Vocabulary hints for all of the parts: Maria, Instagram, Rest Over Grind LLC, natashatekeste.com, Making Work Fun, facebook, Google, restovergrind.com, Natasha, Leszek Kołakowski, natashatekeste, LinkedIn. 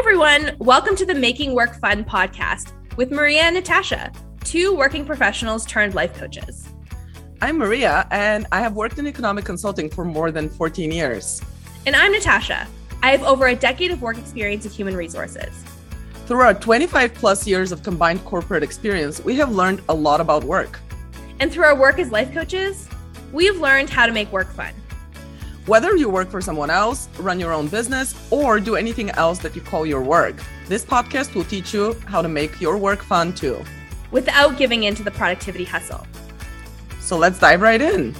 everyone. Welcome to the Making Work Fun podcast with Maria and Natasha, two working professionals turned life coaches. I'm Maria, and I have worked in economic consulting for more than 14 years. And I'm Natasha. I have over a decade of work experience in human resources. Through our 25 plus years of combined corporate experience, we have learned a lot about work. And through our work as life coaches, we have learned how to make work fun. Whether you work for someone else, run your own business, or do anything else that you call your work, this podcast will teach you how to make your work fun too, without giving in to the productivity hustle. So let's dive right in.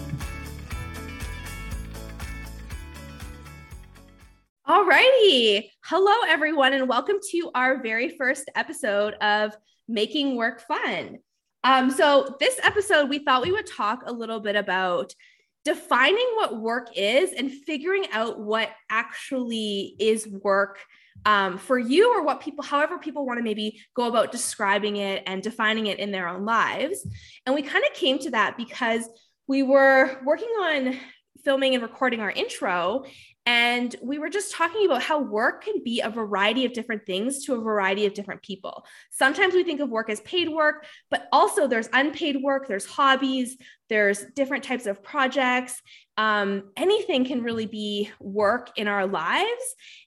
All righty. Hello, everyone, and welcome to our very first episode of Making Work Fun. So this episode, we thought we would talk a little bit about defining what work is and figuring out what actually is work for you, or what people, however people want to maybe go about describing it and defining it in their own lives. And we kind of came to that because we were working on filming and recording our intro, and we were just talking about how work can be a variety of different things to a variety of different people. Sometimes we think of work as paid work, but also there's unpaid work, there's hobbies, there's different types of projects. Anything can really be work in our lives.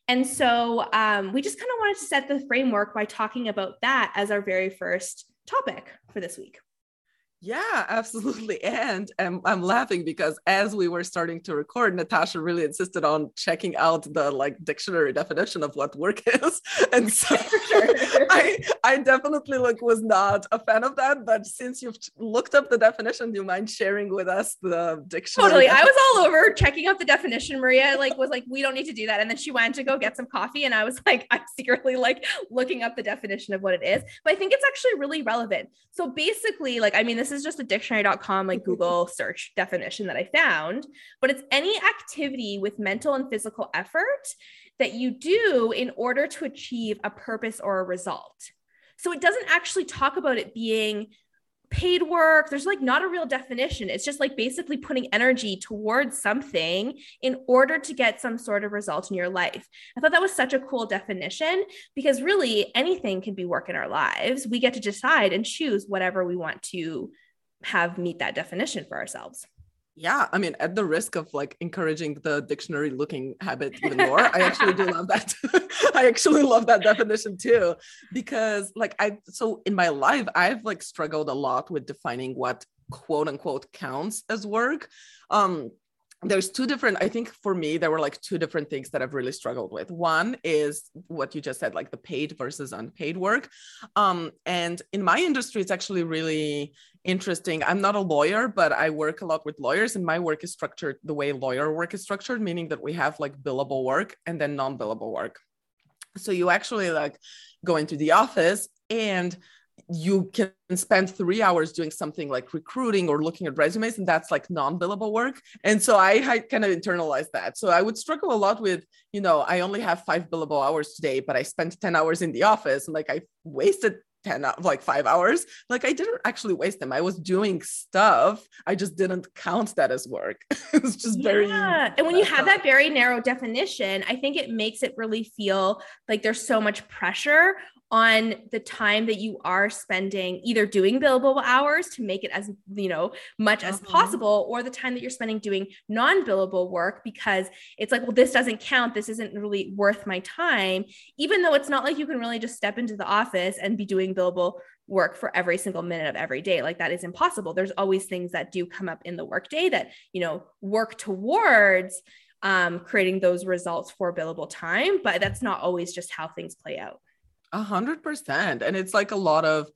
And so we just kind of wanted to set the framework by talking about that as our very first topic for this week. Yeah, absolutely. And I'm laughing because as we were starting to record, Natasha really insisted on checking out the dictionary definition of what work is. And so I definitely was not a fan of that. But since you've looked up the definition, do you mind sharing with us the dictionary? Totally. I was all over checking out the definition. Maria was like, we don't need to do that. And then she went to go get some coffee. And I was like, I'm secretly looking up the definition of what it is. But I think it's actually really relevant. So basically, this is just a dictionary.com Google search definition that I found, but it's any activity with mental and physical effort that you do in order to achieve a purpose or a result. So it doesn't actually talk about it being paid work. There's not a real definition. It's just basically putting energy towards something in order to get some sort of result in your life. I thought that was such a cool definition because really anything can be work in our lives. We get to decide and choose whatever we want to have meet that definition for ourselves. Yeah. I mean, at the risk of encouraging the dictionary looking habit even more, I actually do love that. I actually love that definition too, because so in my life, I've struggled a lot with defining what quote unquote counts as work. There's I think for me, there were two different things that I've really struggled with. One is what you just said, the paid versus unpaid work. And in my industry, it's actually really interesting. I'm not a lawyer, but I work a lot with lawyers, and my work is structured the way lawyer work is structured, meaning that we have billable work and then non-billable work. So you actually go into the office and you can spend 3 hours doing something like recruiting or looking at resumes, and that's non-billable work. And so I kind of internalized that. So I would struggle a lot with, I only have 5 billable hours today, but I spent 10 hours in the office, and I wasted 5 hours. I didn't actually waste them. I was doing stuff. I just didn't count that as work. It's just very. Yeah. And when you have that very narrow definition, I think it makes it really feel like there's so much pressure on the time that you are spending either doing billable hours to make it as, much as possible, or the time that you're spending doing non-billable work, because it's this doesn't count. This isn't really worth my time, even though it's not you can really just step into the office and be doing billable work for every single minute of every day. That is impossible. There's always things that do come up in the workday that, work towards creating those results for billable time, but that's not always just how things play out. 100%. And it's a lot of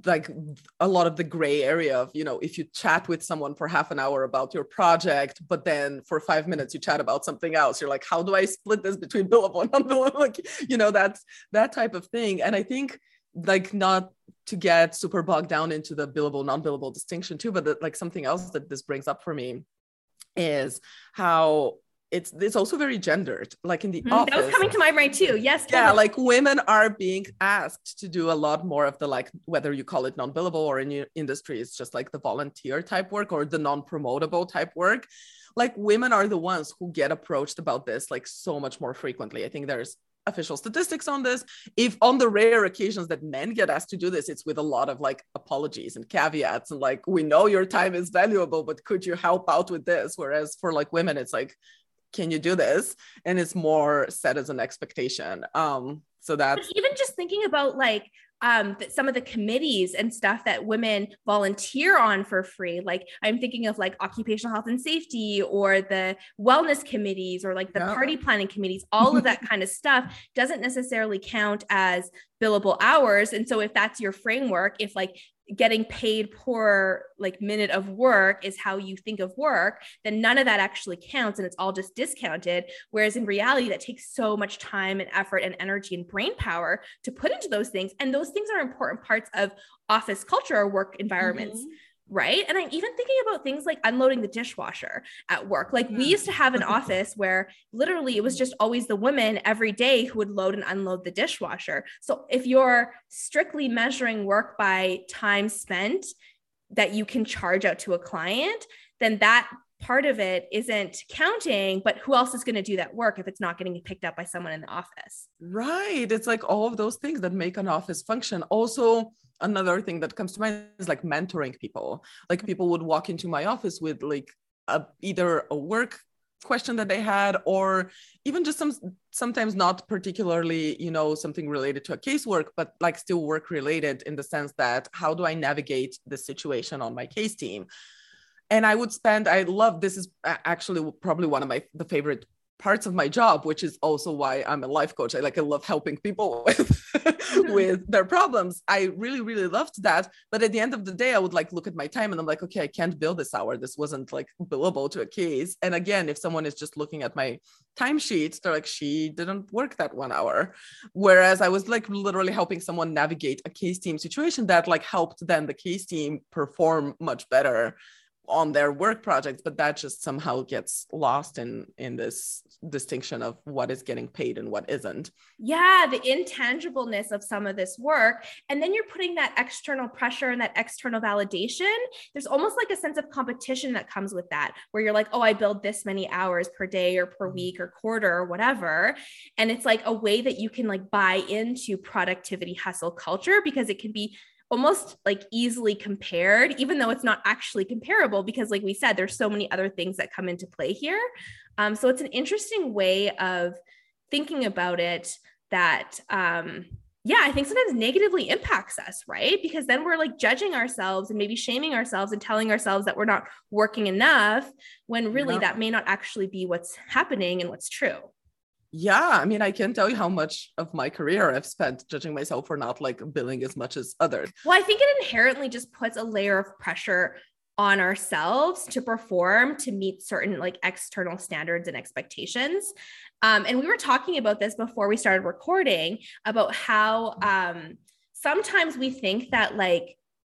the gray area of, if you chat with someone for half an hour about your project, but then for 5 minutes you chat about something else, you're how do I split this between billable and non-billable? That's that type of thing. And I think not to get super bogged down into the billable, non-billable distinction too, but something else that this brings up for me is how it's also very gendered, in the office. That was coming to my brain too. Yes. Yeah. Totally. Women are being asked to do a lot more of the, whether you call it non-billable or in your industry, it's just the volunteer type work or the non-promotable type work. Women are the ones who get approached about this, so much more frequently. I think there's official statistics on this. If on the rare occasions that men get asked to do this, it's with a lot of like apologies and caveats and like, we know your time is valuable, but could you help out with this? Whereas for like women, it's like, can you do this? And it's more set as an expectation. So that's even just thinking about like that some of the committees and stuff that women volunteer on for free. Like I'm thinking of like occupational health and safety or the wellness committees or like the party planning committees, all of that kind of stuff doesn't necessarily count as billable hours. And so if that's your framework, if like getting paid per like minute of work is how you think of work, then none of that actually counts. And it's all just discounted. Whereas in reality, that takes so much time and effort and energy and brain power to put into those things. And those things are important parts of office culture or work environments. Mm-hmm. Right. And I'm even thinking about things like unloading the dishwasher at work. Like we used to have an office where literally it was just always the women every day who would load and unload the dishwasher. So if you're strictly measuring work by time spent that you can charge out to a client, then that part of it isn't counting, but who else is going to do that work if it's not getting picked up by someone in the office? Right. It's like all of those things that make an office function. Also, another thing that comes to mind is like mentoring people. Like people would walk into my office with like either a work question that they had, or even just sometimes not particularly, you know, something related to a casework, but like still work related in the sense that how do I navigate the situation on my case team? And this is actually probably one of the favorite parts of my job, which is also why I'm a life coach. I love helping people with their problems. I really, really loved that. But at the end of the day, I would look at my time and I'm like, okay, I can't bill this hour. This wasn't billable to a case. And again, if someone is just looking at my timesheets, they're like, she didn't work that 1 hour. Whereas I was literally helping someone navigate a case team situation that helped then the case team perform much better on their work projects, but that just somehow gets lost in this distinction of what is getting paid and what isn't. Yeah, the intangibleness of some of this work. And then you're putting that external pressure and that external validation. There's almost a sense of competition that comes with that, where you're like, oh, I build this many hours per day or per week or quarter or whatever. And it's a way that you can buy into productivity hustle culture, because it can be almost easily compared, even though it's not actually comparable, because like we said, there's so many other things that come into play here. So it's an interesting way of thinking about it that, I think sometimes negatively impacts us, right? Because then we're judging ourselves and maybe shaming ourselves and telling ourselves that we're not working enough, when really that may not actually be what's happening and what's true. Yeah. I mean, I can't tell you how much of my career I've spent judging myself for not billing as much as others. Well, I think it inherently just puts a layer of pressure on ourselves to perform, to meet certain external standards and expectations. And we were talking about this before we started recording about how sometimes we think that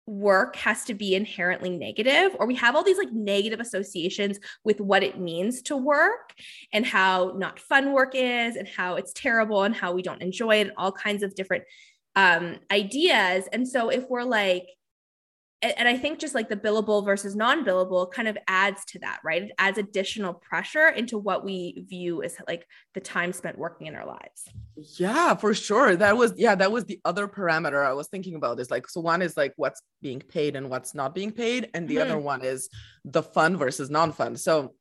work has to be inherently negative, or we have all these negative associations with what it means to work and how not fun work is and how it's terrible and how we don't enjoy it and all kinds of different ideas. And so if we're and I think just the billable versus non-billable kind of adds to that, right? It adds additional pressure into what we view as the time spent working in our lives. Yeah, for sure. That was the other parameter I was thinking about is so one is what's being paid and what's not being paid. And the other one is the fun versus non-fun. So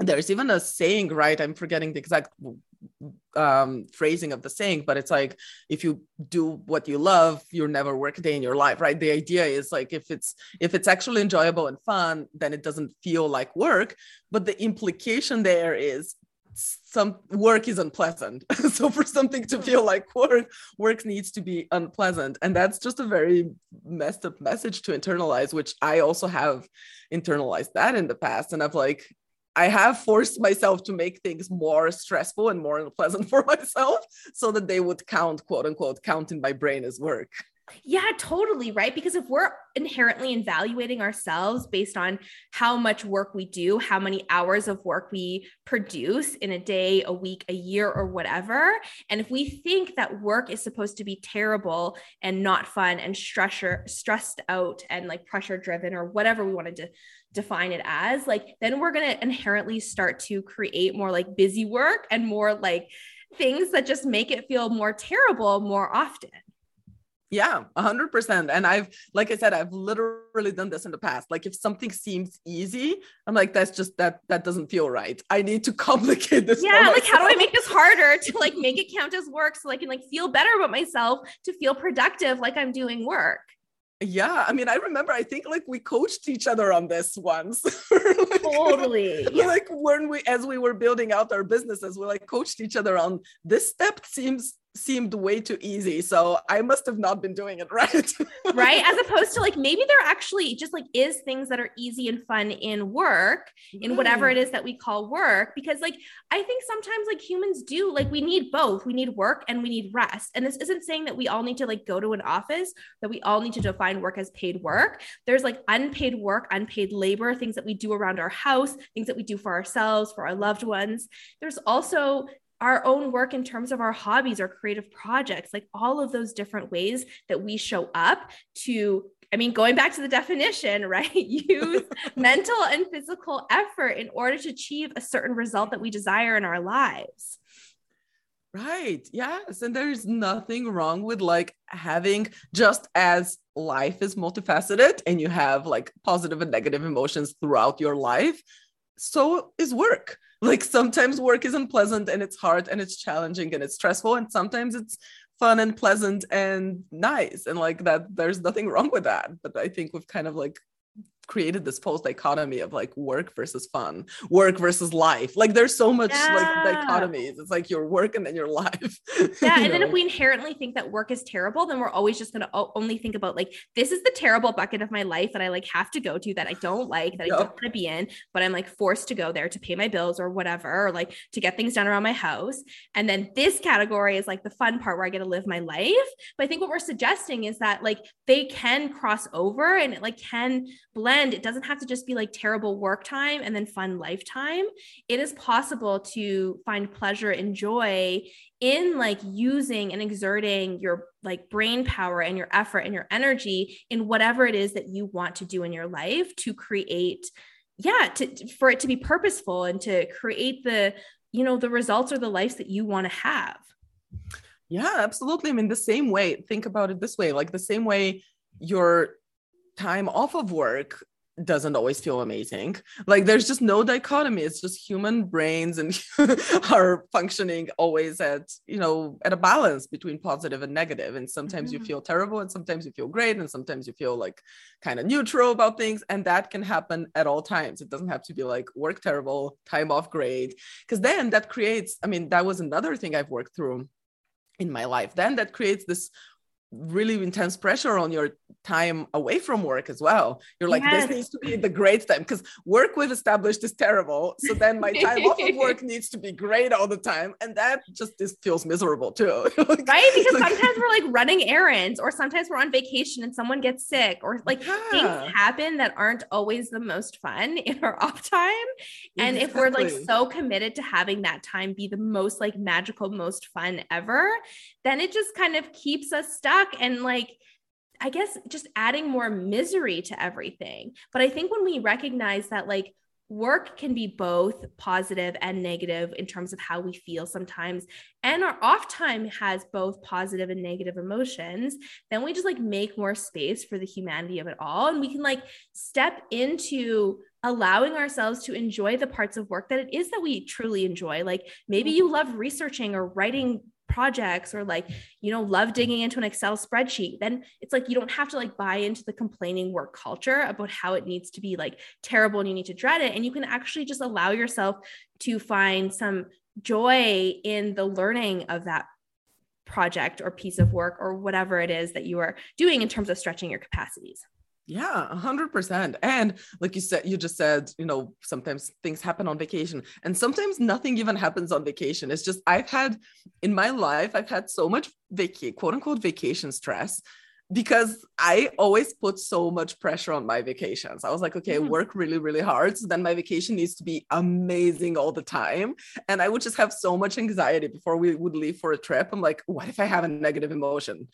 there's even a saying, right? I'm forgetting the exact phrasing of the saying, but it's if you do what you love, you'll never work a day in your life, right? The idea is if it's actually enjoyable and fun, then it doesn't feel like work. But the implication there is some work is unpleasant. So for something to feel like work needs to be unpleasant. And that's just a very messed up message to internalize, which I also have internalized that in the past. And I have forced myself to make things more stressful and more unpleasant for myself so that they would count, quote unquote, count in my brain as work. Yeah, totally. Right. Because if we're inherently evaluating ourselves based on how much work we do, how many hours of work we produce in a day, a week, a year, or whatever. And if we think that work is supposed to be terrible and not fun and stressed out and pressure driven or whatever we wanted to define it as, then we're going to inherently start to create more busy work and more things that just make it feel more terrible more often. Yeah, 100%. And I've literally done this in the past. Like if something seems easy, I'm like, that doesn't feel right. I need to complicate this. Yeah. Like how do I make this harder to like make it count as work so I can like feel better about myself, to feel productive, like I'm doing work. Yeah. I mean, I remember, I think like we coached each other on this once. Like, totally. Yeah. Like when as we were building out our businesses, we like coached each other on this step seemed way too easy. So I must have not been doing it right. Right. As opposed to like, maybe there actually just like is things that are easy and fun in work, in whatever it is that we call work. Because like, I think sometimes like humans do, like we need both, we need work and we need rest. And this isn't saying that we all need to like go to an office, that we all need to define work as paid work. There's like unpaid work, unpaid labor, things that we do around our house, things that we do for ourselves, for our loved ones. There's also our own work in terms of our hobbies or creative projects, like all of those different ways that we show up to, I mean, going back to the definition, right? Use mental and physical effort in order to achieve a certain result that we desire in our lives. Right. Yes. And there's nothing wrong with like having, just as life is multifaceted and you have like positive and negative emotions throughout your life, so is work. Like sometimes work is unpleasant and it's hard and it's challenging and it's stressful. And sometimes it's fun and pleasant and nice. And like that, there's nothing wrong with that. But I think we've kind of like created this false dichotomy of like work versus fun, work versus life. Like there's so much like dichotomies. It's like your work and then your life. Yeah. And then if we inherently think that work is terrible, then we're always just going to only think about like, this is the terrible bucket of my life that I like have to go to, that I don't like, that I don't want to be in, but I'm like forced to go there to pay my bills or whatever, or like to get things done around my house. And then this category is like the fun part where I get to live my life. But I think what we're suggesting is that like they can cross over and it like can blend. It doesn't have to just be like terrible work time and then fun lifetime. It is possible to find pleasure and joy in like using and exerting your like brain power and your effort and your energy in whatever it is that you want to do in your life to create, for it to be purposeful and to create the, you know, the results or the lives that you want to have. Yeah, absolutely. I mean, the same way, think about it this way, like the same way your time off of work doesn't always feel amazing. Like there's just no dichotomy. It's just human brains and are functioning always at, you know, at a balance between positive and negative. And sometimes you feel terrible and sometimes you feel great. And sometimes you feel like kind of neutral about things. And that can happen at all times. It doesn't have to be like work terrible, time off great. Because then that creates, I mean, that was another thing I've worked through in my life. Then that creates this really intense pressure on your time away from work as well. You're like, This needs to be the great time, because work we've established is terrible. So then my time off of work needs to be great all the time. And that just feels miserable too. Like, right? Because sometimes we're like running errands, or sometimes we're on vacation and someone gets sick, or like things happen that aren't always the most fun in our off time. And if we're like so committed to having that time be the most like magical, most fun ever, then it just kind of keeps us stuck. And like, I guess just adding more misery to everything. But I think when we recognize that like work can be both positive and negative in terms of how we feel sometimes, and our off time has both positive and negative emotions, then we just like make more space for the humanity of it all. And we can like step into allowing ourselves to enjoy the parts of work that it is that we truly enjoy. Like maybe you love researching or writing projects, or like, you know, love digging into an Excel spreadsheet. Then it's like, you don't have to like buy into the complaining work culture about how it needs to be like terrible and you need to dread it. And you can actually just allow yourself to find some joy in the learning of that project or piece of work or whatever it is that you are doing in terms of stretching your capacities. Yeah, 100%. And like you said, you know, sometimes things happen on vacation, and sometimes nothing even happens on vacation. It's just, I've had in my life, I've had so much quote unquote vacation stress because I always put so much pressure on my vacations. I was like, okay, I work really, really hard. So then my vacation needs to be amazing all the time. And I would just have so much anxiety before we would leave for a trip. I'm like, what if I have a negative emotion?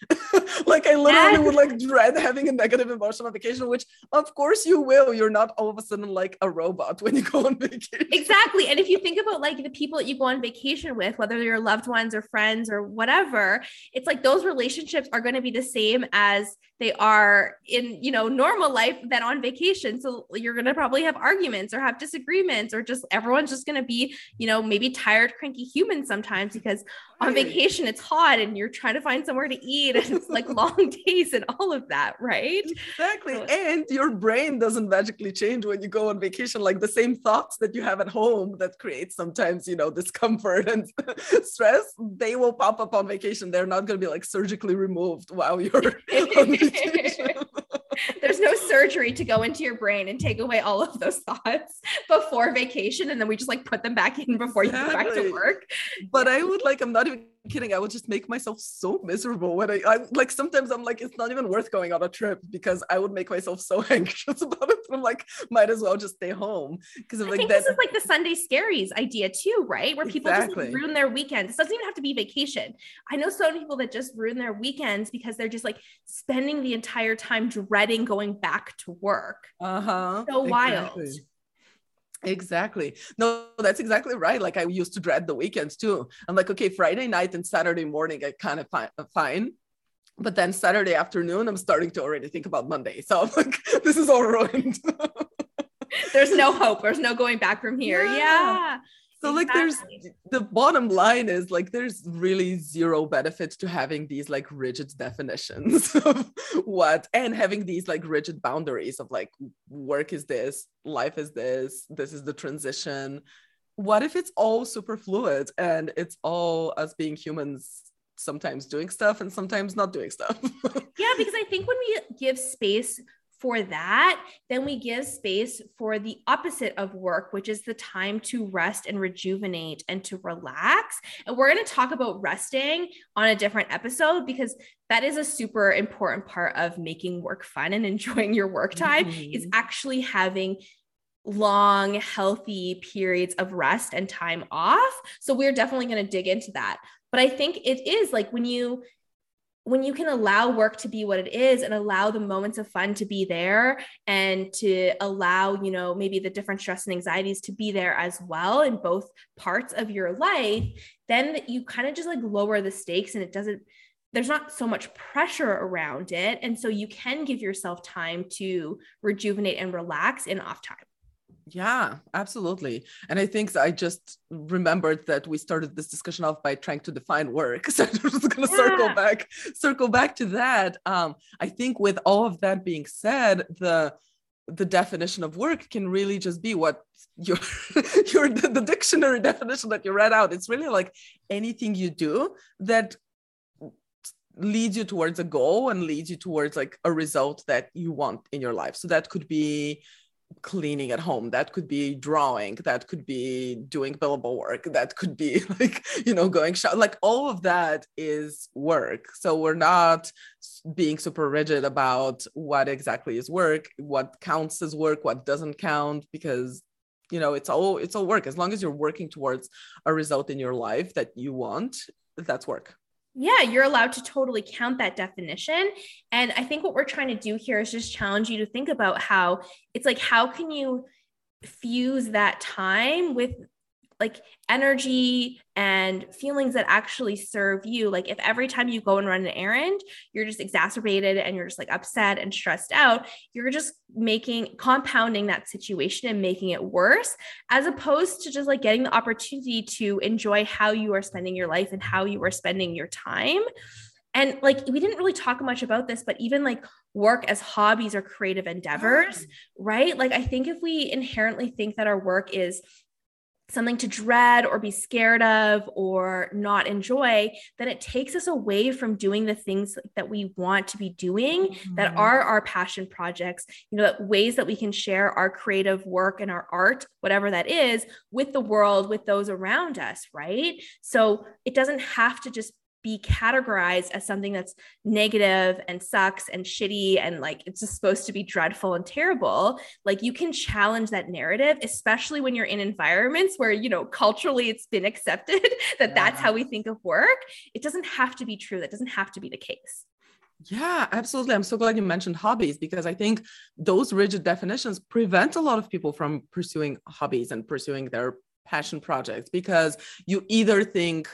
Like I literally would like dread having a negative emotion on vacation, which of course you will. You're not all of a sudden like a robot when you go on vacation. Exactly. And if you think about like the people that you go on vacation with, whether they're your loved ones or friends or whatever, it's like those relationships are going to be the same as they are in, you know, normal life than on vacation. So you're going to probably have arguments or have disagreements, or just everyone's just going to be, you know, maybe tired, cranky humans sometimes, because on vacation it's hot and you're trying to find somewhere to eat and it's like long days and all of that. Right. Exactly. So, and your brain doesn't magically change when you go on vacation, like the same thoughts that you have at home that create sometimes, you know, discomfort and stress, they will pop up on vacation. They're not going to be like surgically removed while you're on vacation. There's no surgery to go into your brain and take away all of those thoughts before vacation. And then we just like put them back in before you go back to work. But I would like, I'm not even kidding. I would just make myself so miserable when I like, sometimes I'm like, it's not even worth going on a trip because I would make myself so anxious about it. I'm like, might as well just stay home. Because like, I think this is like the Sunday scaries idea too, right? Where people just ruin their weekends. It doesn't even have to be vacation. I know so many people that just ruin their weekends because they're just like spending the entire time dreading going back to work. So wild. Exactly. No, that's exactly right. Like I used to dread the weekends too. I'm like, okay, Friday night and Saturday morning, I kind of fine. But then Saturday afternoon, I'm starting to already think about Monday. So I'm like, this is all ruined. There's no hope. There's no going back from here. Yeah. So like there's the bottom line is like, there's really zero benefit to having these like rigid definitions of what, and having these like rigid boundaries of like, work is this, life is this, this is the transition. What if it's all super fluid and it's all us being humans sometimes doing stuff and sometimes not doing stuff? Yeah, because I think when we give space for that, then we give space for the opposite of work, which is the time to rest and rejuvenate and to relax. And we're going to talk about resting on a different episode, because that is a super important part of making work fun and enjoying your work time, is actually having long, healthy periods of rest and time off. So we're definitely going to dig into that. But I think it is like when you can allow work to be what it is and allow the moments of fun to be there, and to allow, you know, maybe the different stress and anxieties to be there as well in both parts of your life, then you kind of just like lower the stakes and there's not so much pressure around it. And so you can give yourself time to rejuvenate and relax in off time. Yeah, absolutely. And I think I just remembered that we started this discussion off by trying to define work. So I'm just going to circle back to that. I think with all of that being said, the definition of work can really just be what the dictionary definition that you read out. It's really like anything you do that leads you towards a goal and leads you towards like a result that you want in your life. So that could be cleaning at home, that could be drawing, that could be doing billable work, that could be like, you know, going like all of that is work. So we're not being super rigid about what exactly is work, what counts as work, what doesn't count, because, you know, it's all work. As long as you're working towards a result in your life that you want, that's work. Yeah, you're allowed to totally count that definition. And I think what we're trying to do here is just challenge you to think about how it's like, how can you fuse that time with like energy and feelings that actually serve you? Like if every time you go and run an errand, you're just exacerbated and you're just like upset and stressed out, you're just compounding that situation and making it worse, as opposed to just like getting the opportunity to enjoy how you are spending your life and how you are spending your time. And like, we didn't really talk much about this, but even like work as hobbies or creative endeavors, right? Like I think if we inherently think that our work is something to dread or be scared of or not enjoy, then it takes us away from doing the things that we want to be doing, that are our passion projects, you know, ways that we can share our creative work and our art, whatever that is, with the world, with those around us, right? So it doesn't have to just be categorized as something that's negative and sucks and shitty and like it's just supposed to be dreadful and terrible. Like you can challenge that narrative, especially when you're in environments where, you know, culturally it's been accepted that that's how we think of work. It doesn't have to be true. That doesn't have to be the case. Yeah, absolutely. I'm so glad you mentioned hobbies, because I think those rigid definitions prevent a lot of people from pursuing hobbies and pursuing their passion projects, because you either think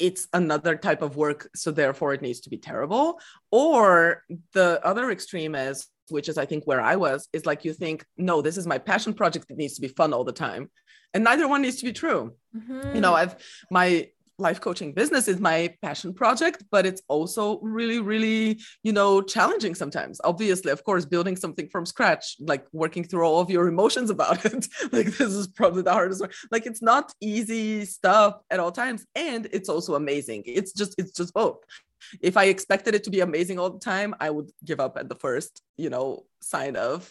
it's another type of work, so therefore it needs to be terrible. Or the other extreme is, which is I think where I was, is like you think, no, this is my passion project. It needs to be fun all the time. And neither one needs to be true. Mm-hmm. You know, my life coaching business is my passion project, but it's also really, really, you know, challenging sometimes. Obviously, of course, building something from scratch, like working through all of your emotions about it. Like this is probably the hardest one. Like it's not easy stuff at all times. And it's also amazing. It's just both. If I expected it to be amazing all the time, I would give up at the first, you know, sign of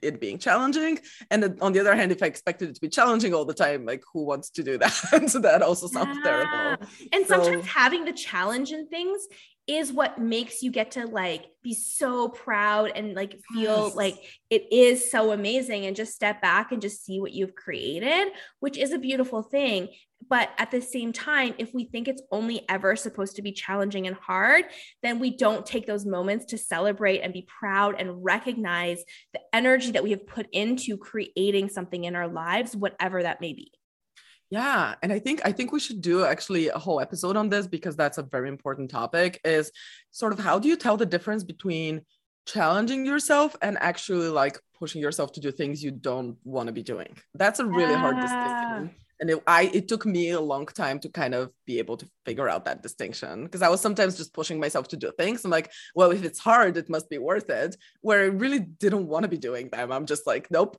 it being challenging. And on the other hand, if I expected it to be challenging all the time, like who wants to do that? So that also sounds terrible. And sometimes having the challenge in things is what makes you get to like be so proud and like feel like it is so amazing, and just step back and just see what you've created, which is a beautiful thing. But at the same time, if we think it's only ever supposed to be challenging and hard, then we don't take those moments to celebrate and be proud and recognize the energy that we have put into creating something in our lives, whatever that may be. Yeah. And I think we should do actually a whole episode on this, because that's a very important topic, is sort of how do you tell the difference between challenging yourself and actually like pushing yourself to do things you don't want to be doing. That's a really hard distinction. And it took me a long time to kind of be able to figure out that distinction, because I was sometimes just pushing myself to do things. I'm like, well, if it's hard, it must be worth it, where I really didn't want to be doing them. I'm just like, nope,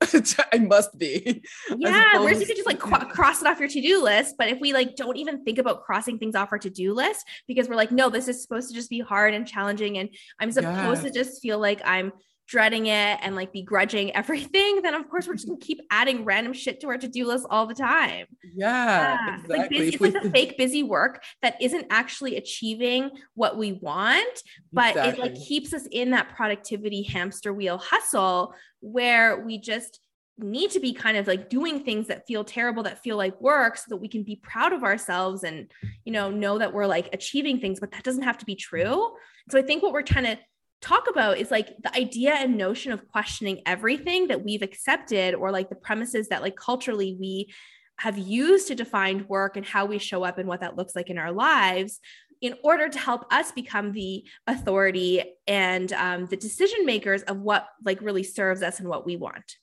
I must be. Yeah, whereas you could just like cross it off your to-do list. But if we like don't even think about crossing things off our to-do list, because we're like, no, this is supposed to just be hard and challenging, and I'm supposed to just feel like I'm dreading it and like begrudging everything, then of course we're just gonna keep adding random shit to our to-do list all the time. Yeah. Exactly. It's like the fake busy work that isn't actually achieving what we want, but it like keeps us in that productivity hamster wheel hustle where we just need to be kind of like doing things that feel terrible, that feel like work, so that we can be proud of ourselves and, you know that we're like achieving things, but that doesn't have to be true. So I think what we're trying to talk about is like the idea and notion of questioning everything that we've accepted, or like the premises that like culturally we have used to define work and how we show up and what that looks like in our lives, in order to help us become the authority and the decision makers of what like really serves us and what we want.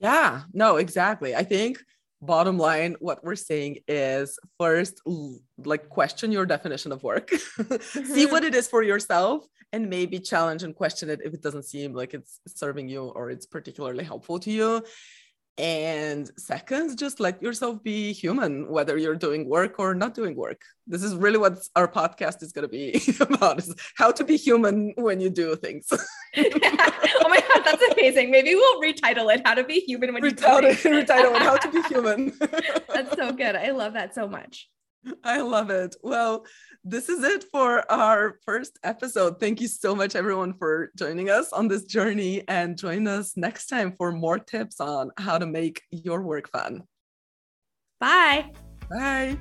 Yeah, no, exactly. I think bottom line, what we're saying is first, like question your definition of work, see what it is for yourself, and maybe challenge and question it if it doesn't seem like it's serving you or it's particularly helpful to you. And second, just let yourself be human, whether you're doing work or not doing work. This is really what our podcast is going to be about, is how to be human when you do things. Oh my God, that's amazing. Maybe we'll retitle it, How to Be Human When You Do Things. Retitle it, How to Be Human. That's so good. I love that so much. I love it. Well, this is it for our first episode. Thank you so much, everyone, for joining us on this journey, and join us next time for more tips on how to make your work fun. Bye. Bye.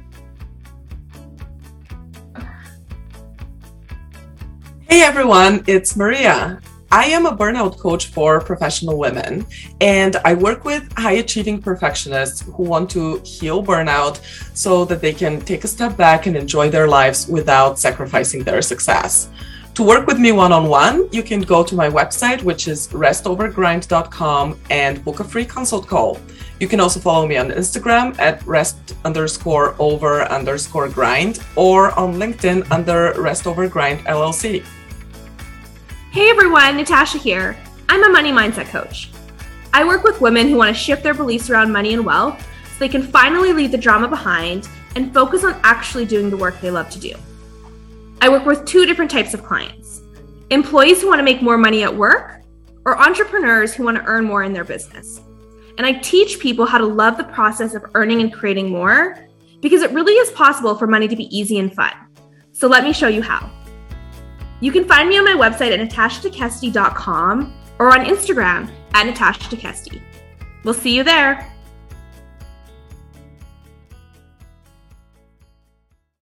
Hey, everyone, it's Maria. I am a burnout coach for professional women, and I work with high-achieving perfectionists who want to heal burnout so that they can take a step back and enjoy their lives without sacrificing their success. To work with me one-on-one, you can go to my website, which is restovergrind.com, and book a free consult call. You can also follow me on Instagram at rest_over_grind, or on LinkedIn under Rest Over Grind LLC. Hey everyone, Natasha here. I'm a money mindset coach. I work with women who want to shift their beliefs around money and wealth so they can finally leave the drama behind and focus on actually doing the work they love to do. I work with two different types of clients: employees who want to make more money at work, or entrepreneurs who want to earn more in their business. And I teach people how to love the process of earning and creating more, because it really is possible for money to be easy and fun. So let me show you how. You can find me on my website at natashatekeste.com or on Instagram at natashatekeste. We'll see you there.